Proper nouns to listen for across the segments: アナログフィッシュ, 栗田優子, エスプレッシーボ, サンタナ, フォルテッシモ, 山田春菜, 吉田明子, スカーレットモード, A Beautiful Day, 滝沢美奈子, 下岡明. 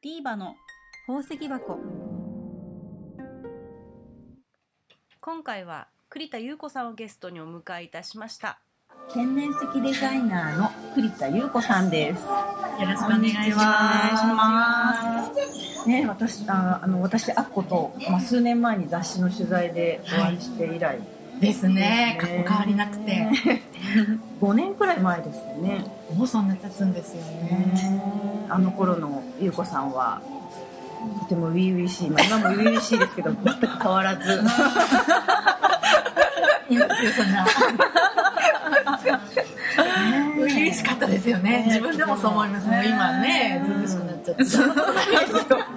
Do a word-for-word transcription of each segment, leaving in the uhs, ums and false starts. ディーバの宝石箱。今回は栗田優子さんをゲストにお迎えいたしました。天然石デザイナーの栗田優子さんです。よろしくお願いします。ね、私、あ、あの私アッコと、まあ、数年前に雑誌の取材でお会いして以来ですね。過去変わりなくてごねんくらい前ですよね。もうそんな経つんですよね。あの頃の優子さんはとても初々しい、今も初々しいですけど全く変わらずいますよ、そんな厳しかったですよね。自分でもそう思いますね。今ね、ずるしくなっちゃ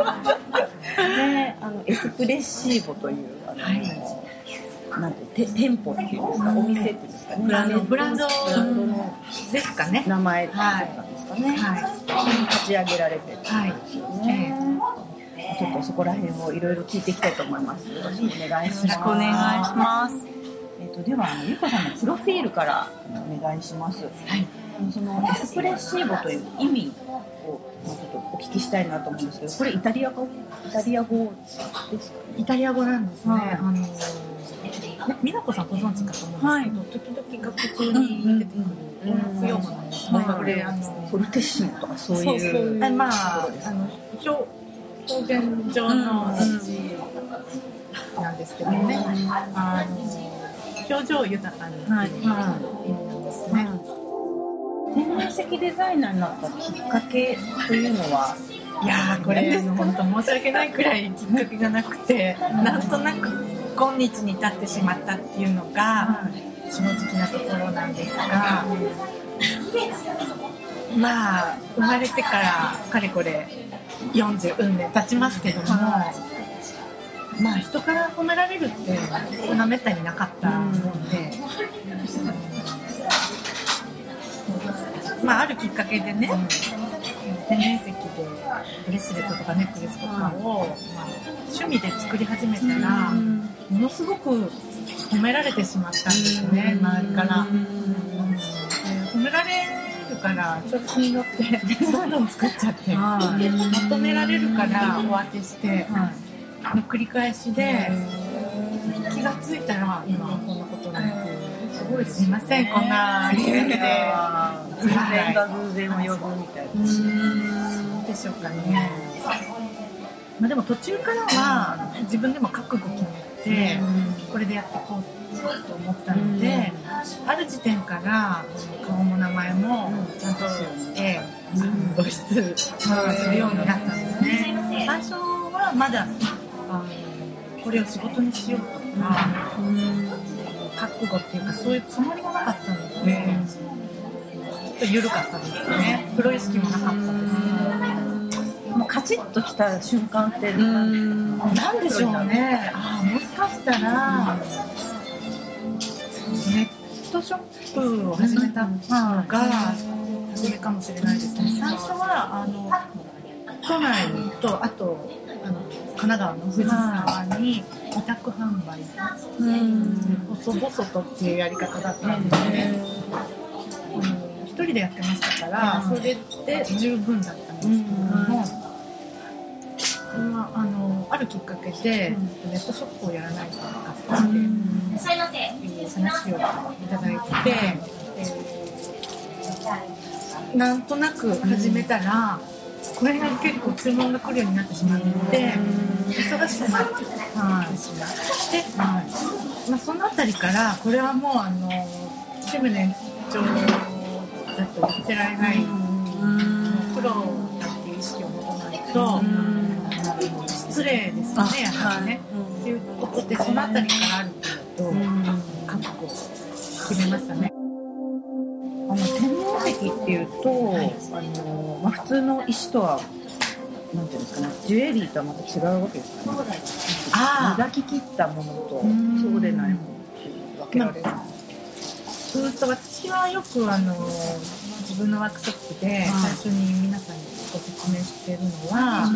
ったね。あのエスプレッシーボというあの、はい、なんて店舗っていうんですか、お店っていうんですかね、ブランド、ブランドですかね、名前とかですかね、はい、立ち上げられてるんですよね。はい、ちょっとそこら辺をいろいろ聞いていきたいと思います。よろしくお願いします。よろしくお願いします。ではゆうこさんのプロフィールからお願いします。はい、そのエスプレッシーボという意味をちょっとお聞きしたいなと思うんですけど、これイタリア語、イタリア語ですかね。イタリア語なんですね。はい、あの美奈子さんご存知かと思うんですけど、はい、時々学校に出てくるようなフレーズ、フォルテッシモとかそういう、まああの表現上の感じなんですけどね。あの表情豊かにいい、はい、うん、天然石デザイナーになったきっかけというのは、いやーこれ本当申し訳ないくらいきっかけがなくて、なんとなく今日に至ってしまったっていうのが正直なところなんですが、まあ生まれてからかれこれよんじゅううんねん経ちますけども、まあ、人から褒められるってそんなめったになかったので、うん、まあ、あるきっかけでね、うん、天然石でブレスレットとかネックレスとかを、うん、まあ、趣味で作り始めたら、うん、ものすごく褒められてしまったんですね、うん、周りから、うん、褒められるから調子に乗ってどんどん作っちゃってまとめられるからお分けして、うん、の繰り返しで気がついたら今こんなことになって、すごいすみません、こんな偶然で偶然が偶然を呼ぶみたいな、そうでしょうかね。まあ、でも途中からは自分でも覚悟決めてこれでやっていこうと思ったので、ある時点から顔も名前もちゃんと露出するようになったんですね。最初はまだこれを仕事にしようとか、うん、覚悟っていうかそういうつもりもなかったので、うん、ちょっと緩かったですね。プロ意識もなかったですね、うん、もうカチッときた瞬間って何でしょうね。あ、もしかしたら、うん、ネットショップを始めたのが初めかもしれないですね。最初はあの都内とあとあの神奈川の藤沢に委託販売を細々とっていうやり方だったんですね。一人でやってましたからそれで十分だったんですけども、それはあのあるきっかけでネットショップをやらないとかっていう話をいただいて、えー、なんとなく始めたらこれが結構注文が来るようになってしまって忙しくなってしまって、まあ、そのあたりからこれはもうあの趣味の延長だと言ってられない、プロだっていう意識を持たないと失礼ですよね、やはりね、っていうことでそのあたりからあると覚悟を決めましたね。あの天然石っていうと、あの、まあ、普通の石とはなんていうんですかね、ジュエリーとはまた違うわけですかね。あ、磨き切ったものとそうでないものって分けられる。ずっと私はよくあの自分のワークショップで最初に皆さんにご説明しているのは、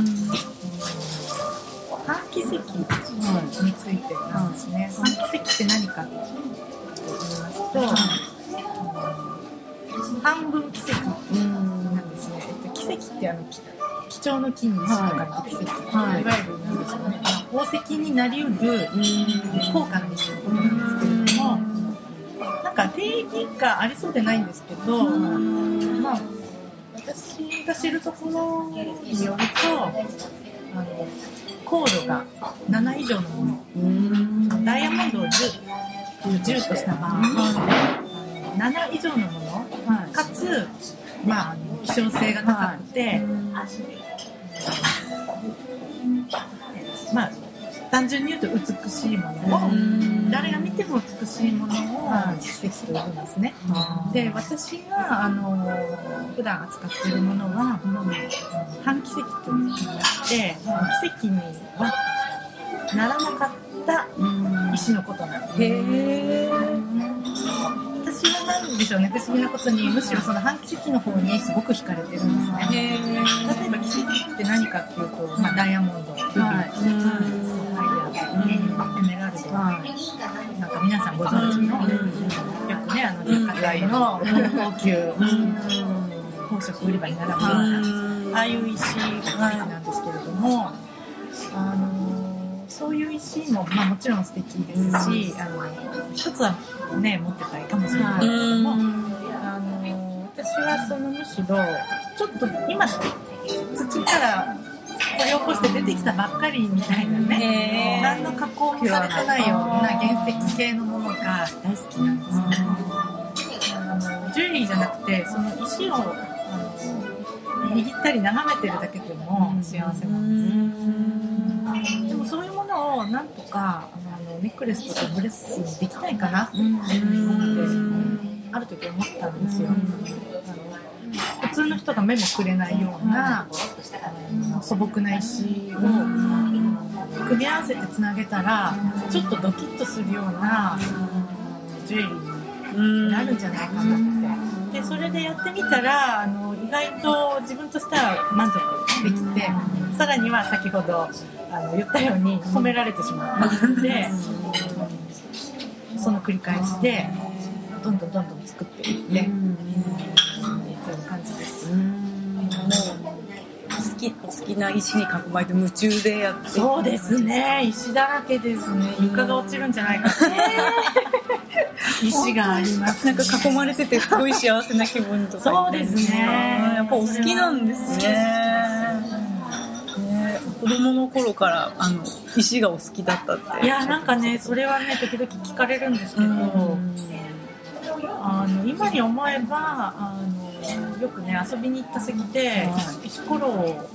半奇石についてなんですね。半奇石って何かと言いますと、半分奇跡なんですね。奇跡ってあの奇長の木にしかかってきて、はい、いわゆるなんでしょうね、宝石になりうる高価な石のことなんですけれども、なんか定義がありそうでないんですけど、まあ、私が知るところによると、あの高度がなな以上のもの、ダイヤモンドを じゅう, じゅうとした場合、なな以上のもの、はい、かつ、まあ、希少性が高くて、はい、まあ、単純に言うと美しいものを、誰が見ても美しいものを実績と呼ぶんですね。で、私があの普段扱っているものは、半奇跡というのがあって、奇跡にはならなかった石のことなんです。私はなんでしょうね、不思議なことにむしろその半奇跡の方にすごく惹かれてるんですね。例えば奇跡って何かっていうと、まあ、ダイヤモンド、サファイア、エメラルド、はい、なんか皆さんご存知の、うん、よくね、あの高台の高級宝飾売り場に並ぶようなああいう石が好きなんですけれども、あのそういう石も、まあ、もちろん素敵ですし、うん、あの一つはね、持ってたりかもしれないけども、あの私はそのむしろちょっと今土から掘り起こして出てきたばっかりみたいなね、何の加工もされてないような原石系のものが大好きなんですけど、ね、ジュエリーじゃなくてその石を握ったり眺めてるだけでも幸せなんです。でもそういうものをなんとかネックレスとかブレスにできないかなってある時思ったんですよ。普通の人が目もくれないような素朴な石を組み合わせてつなげたらちょっとドキッとするようなジュエリーになるんじゃないかなって。でそれでやってみたらあの意外と自分としては満足できて、さらには先ほどあの言ったように褒められてしまったのでその繰り返しでどんどんどんどん作っていってという感じです。好きお好きな石に囲まれて夢中でやって、そうですね、石だらけですね。床が落ちるんじゃないかって石があります。なんか囲まれててすごい幸せな気分とかそうですね、やっぱお好きなんですね。子供の頃からあの石がお好きだったって。いや、なんかね、それはね時々聞かれるんですけど、あの今に思えばあのよくね遊びに行った先で石ころを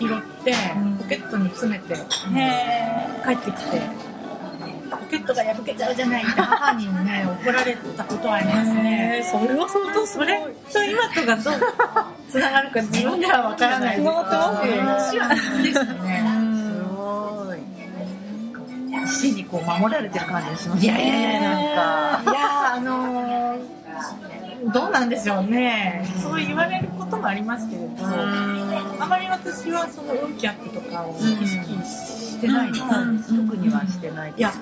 拾ってポケットに詰めて、へ帰ってきてポケットが破けちゃうじゃないって母にね怒られたことはありますね。それは相当それと今とがどうつながるか自分では分からないです。石は好きでしたね。すごい。石にこう守られてる感じがしますね。いやいやいや、なんかいやあのー、どうなんでしょうね。そう言われることもありますけれど、あまり私はその運キャップとかを意識してないです。特にはしてないです。いや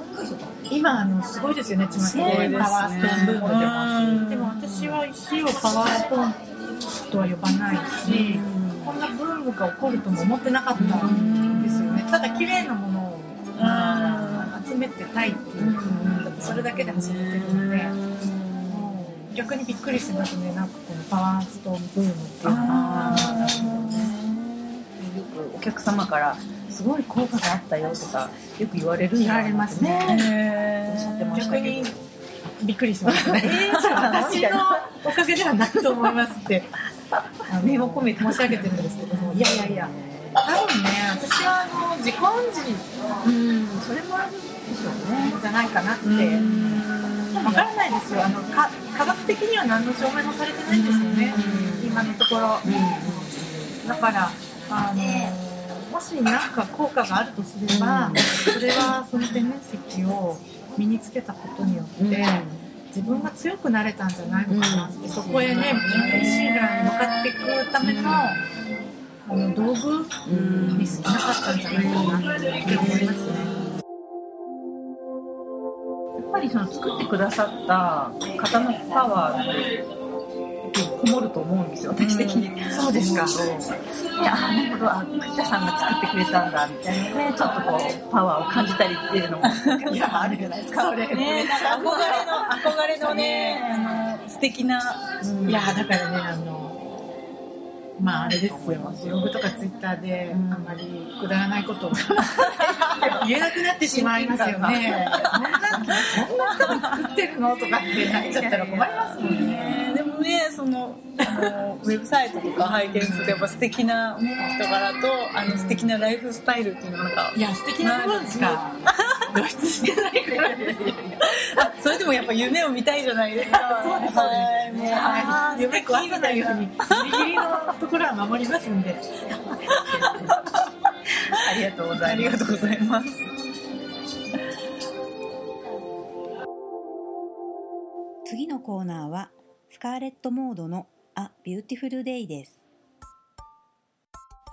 今あのすごいですよね。つまりパワーストーンブームでます。でも私は石をパワーストーンとは呼ばないし、こんなブームが起こるとも思ってなかったんですよね。ただ綺麗なものを集めてたいっていう、それだけで始めてるので、逆にびっくりしてますね。なんかこのパワーストーンブームっていうのはよくお客様からすごい効果があったよとかよく言われるんだよね。言われますね。おっしゃってましたけど。びっくりしましたね。えー、それ私のおかげではないと思いますって目を込めて申し上げてるんですけども、いやいやいや、多分ね、私はあの自己暗示、うん、それもあるでしょうね、じゃないかなって。分からないですよ、あのか科学的には何の証明もされてないんですよね、今のところ。だからあのもし何か効果があるとすれば、それはその天然石を身につけたことによって、うん、自分が強くなれたんじゃないのかなって、うん、そこへね、石が向かっていくための、うん、道具、うん、に少なかったんじゃないかなって思いますね。やっぱりその作ってくださった方のパワーこもると思うんですよ、私的に。うん、そうですか。で、ああ、なるほど、あ、クッチャさんが作ってくれたんだみたいなね、ちょっとこうパワーを感じたりっていうのもいやあるじゃないですか。それね、なんか憧れの憧れのね、あの素敵な、うん、いやだからね、あの。まああれですよ、ブログとかツイッターであんまりくだらないことを言えなくなってしまいますよね。そんな人が作ってるのとかってなっちゃったら困りますもんね。でもね、そのあのウェブサイトとか拝見するとやっぱ素敵な人柄とあの素敵なライフスタイルっていうのがなんか、いや素敵なものですか。露出してないからですよね。それでもやっぱ夢を見たいじゃないですか。そうですそうです。はい、夢壊さないようにギリギリのところは守りますんで。ありがとうございます。ありがとうございます。次のコーナーはスカーレットモードの A Beautiful Day です。ス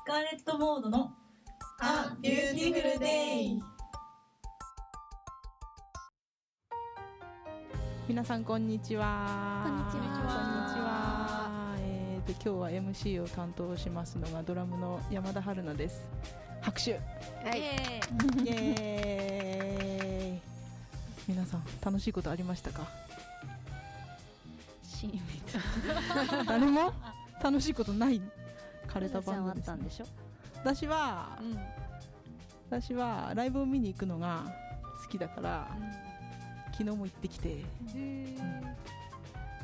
カーレットモードの A Beautiful Day。皆さんこんにちは。こんにちは。えっと今日は エムシー を担当しますのがドラムの山田春菜です。拍手。はい。イエーイ。皆さん楽しいことありましたか？死にた。誰も楽しいことない枯れた番組です、ね。あったんでしょ？私は、うん、私はライブを見に行くのが好きだから。うん、昨日も行ってきて、うん、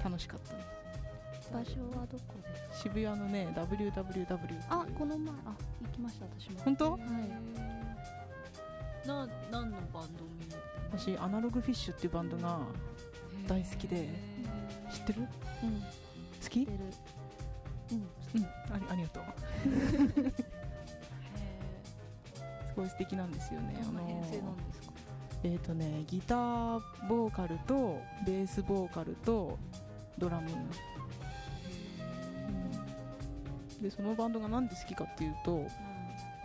楽しかったです。場所はどこですか？渋谷のね ダブリューダブリューダブリュー あ、この前あ行きました、私も。本当？はい。な何のバンド見に行ったの？私アナログフィッシュっていうバンドが大好きで。知ってる？うん、好き？知ってる、うん、うん、あり、ありがとうすごい素敵なんですよね。どんな編成なんですか？えーとね、ギターボーカルとベースボーカルとドラム、うん、でそのバンドがなんで好きかっていうと、うん、あ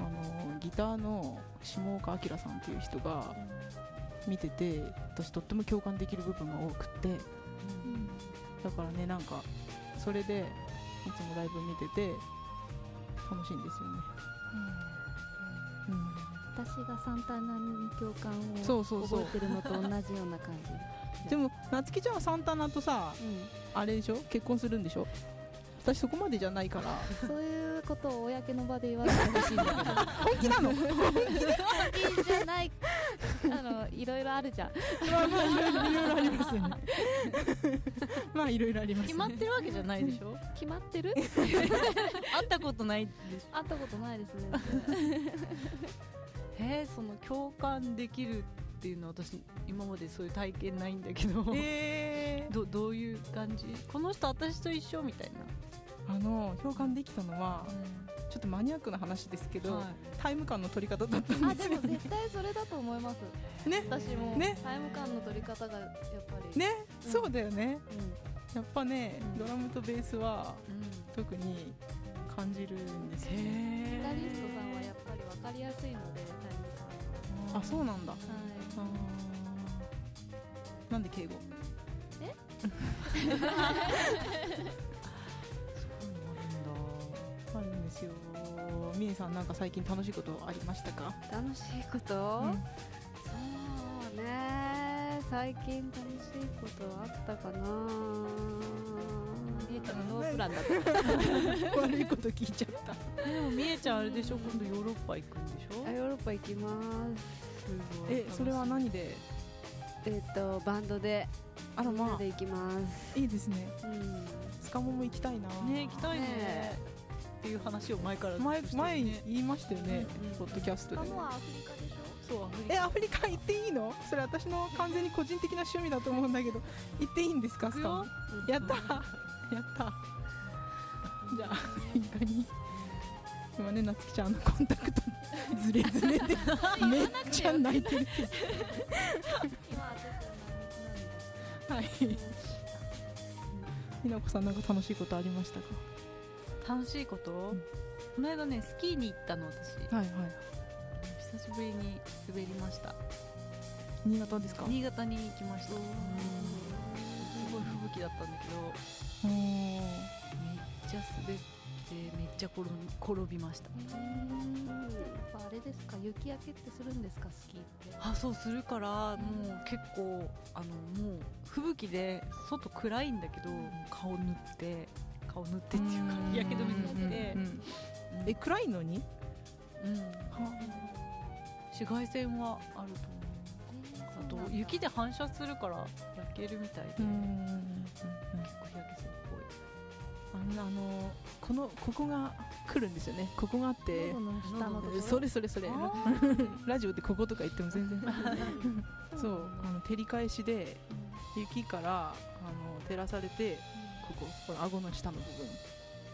のギターの下岡明さんっていう人が見てて私とっても共感できる部分が多くて、うん、だからね、なんかそれでいつもライブ見てて楽しいんですよね、うんうん。私がサンタナに共感を覚えてるのと同じような感じ。そうそうそうでもなつきちゃんはサンタナとさ、うん、あれでしょ、結婚するんでしょ。私そこまでじゃないからそういうことを公の場で言わないでほしいんだけど本気なの？本気じゃないあのいろいろあるじゃんまあまあいろいろありますよねまあいろいろあります、ね、決まってるわけじゃないでしょ決まってる会ったことないです。会ったことないですねえー、その共感できるっていうのは私今までそういう体験ないんだけど、えー、ど, どういう感じ？この人私と一緒みたいな。あの共感できたのは、うん、ちょっとマニアックな話ですけど、はい、タイム感の取り方だったんですよね。あ、でも絶対それだと思いますね。私も、ね、タイム感の取り方がやっぱりね、うん、そうだよね、うん、やっぱね、うん、ドラムとベースは、うん、特に感じるんですよね。ギタリストさんはやっぱり分かりやすいので。あ、そうなんだ、はい、あ、なんで敬語？えそうなんだ、あるんですよ。みえさん、なんか最近楽しいことありましたか？楽しいこと、うん、そうね、最近楽しいことあったかな。みえちゃんのノープランだった悪いこと聞いちゃったでもみえちゃんあれでしょ、今度ヨーロッパ行くんでしょ？ヨーロッパ行きます。え、それは何で？えっと、バンドで、あら、まあ、みんなで行きます。いいですね、うん、スカモも行きたいな、ね、行きたいね、ね、っていう話を前から、ね、前, 前言いましたよね、ポ、うん、ッドキャストで。スカモはアフリカでしょ？そう、アフリカ。え、アフリカ行っていいの？それ私の完全に個人的な趣味だと思うんだけど行っていいんですか、スカモ？やったやったじゃあ、アフリカに今ね、なつきちゃんのコンタクトずれずれでめっちゃ泣いてるけどはい、ひなこさん、なんか楽しいことありましたか？楽しいこと、うん、この間ね、スキーに行ったの、私。はいはい、久しぶりに滑りました。新潟ですか？新潟に行きました。すごい吹雪時だったんだけど、おめっちゃ滑ってめっちゃ転び、転びました。やっぱあれですか、雪焼けってするんですか、スキーって。あ、そうするから、もう結構あのもう吹雪で外暗いんだけど、顔塗って顔塗ってっていうか日焼け止め塗って、うんうんうん、え暗いのに、うん、は紫外線はあると思う。あと雪で反射するから焼けるみたいで、うんうんうん、結構日焼けするっぽい。あんなあのこのここが来るんですよね。ここがあって下のところ、それそれそれラジオでこことか言っても全然そうあの照り返しで雪からあの照らされて、こここの顎の下の部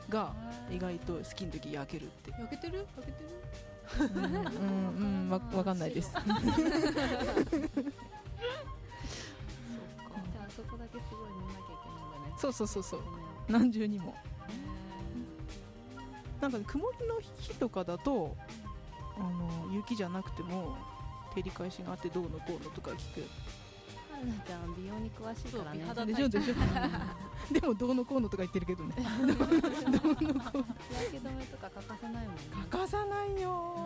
分が意外とスキーの時焼けるって。焼けてる焼けてるうんうんうん、わかんないです。そうか。じゃあそこだけすごい塗らなきゃいけないんだね。そうそうそうそう。何重にも。なんか曇りの日とかだとあの雪じゃなくても照り返しがあってどうのこうのとか聞く。はなちゃん美容に詳しいからね。美肌でしょでしょ。でもどうのこうのとか言ってるけどね。どうのこう。日焼け止めとか欠かさないもんね。欠かさないよ。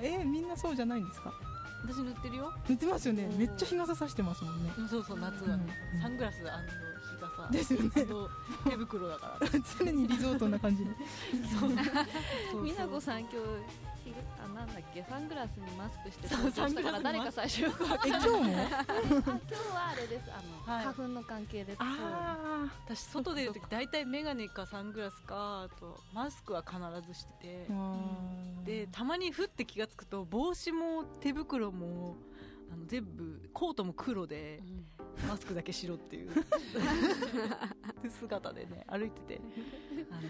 えー、みんなそうじゃないんですか。私塗ってるよ。塗ってますよね。めっちゃ日傘さしてますもんね。そうそう、夏はね、うん、サングラス&日傘ですよね。手袋だから常にリゾートな感じでそうそう、美奈子さん今日あなんだっけ、サングラスにマスクして登場したから誰か最初よく分かんない。え、今日もあ、今日はあれです、あの、はい、花粉の関係です。あ、私外出るときだいたいメガネかサングラスか、あとマスクは必ずしてて、でたまにふって気がつくと帽子も手袋もあの全部コートも黒で、うん、マスクだけ白っていう姿でね歩いてて、あの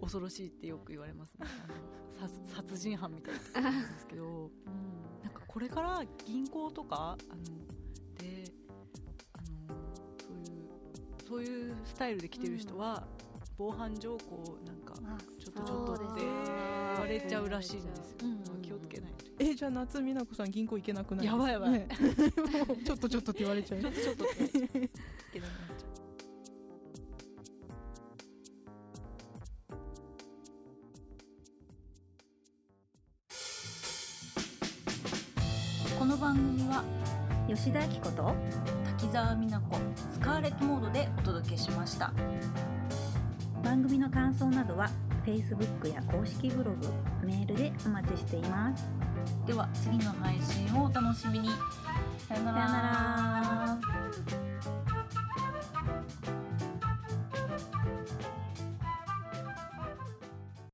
恐ろしいってよく言われますね。あの殺人犯みたいなことなんですけど、うん、なんかこれから銀行とかあのであのそういうそういうスタイルで来てる人は、うん、防犯条項なんかちょっとちょっとって言われちゃうらしいんですよ。気をつけないと。え、じゃあ夏美奈子さん銀行行けなくなる。やばいやばい、ね、もうちょっとちょっとって言われちゃう。ちょっとちょっとって言われちゃう。けどね。この番組は吉田明子と滝沢美奈子、スカーレットモードでお届けしました。番組の感想などは Facebook や公式ブログ、メールでお待ちしています。では次の配信をお楽しみに。さよなら。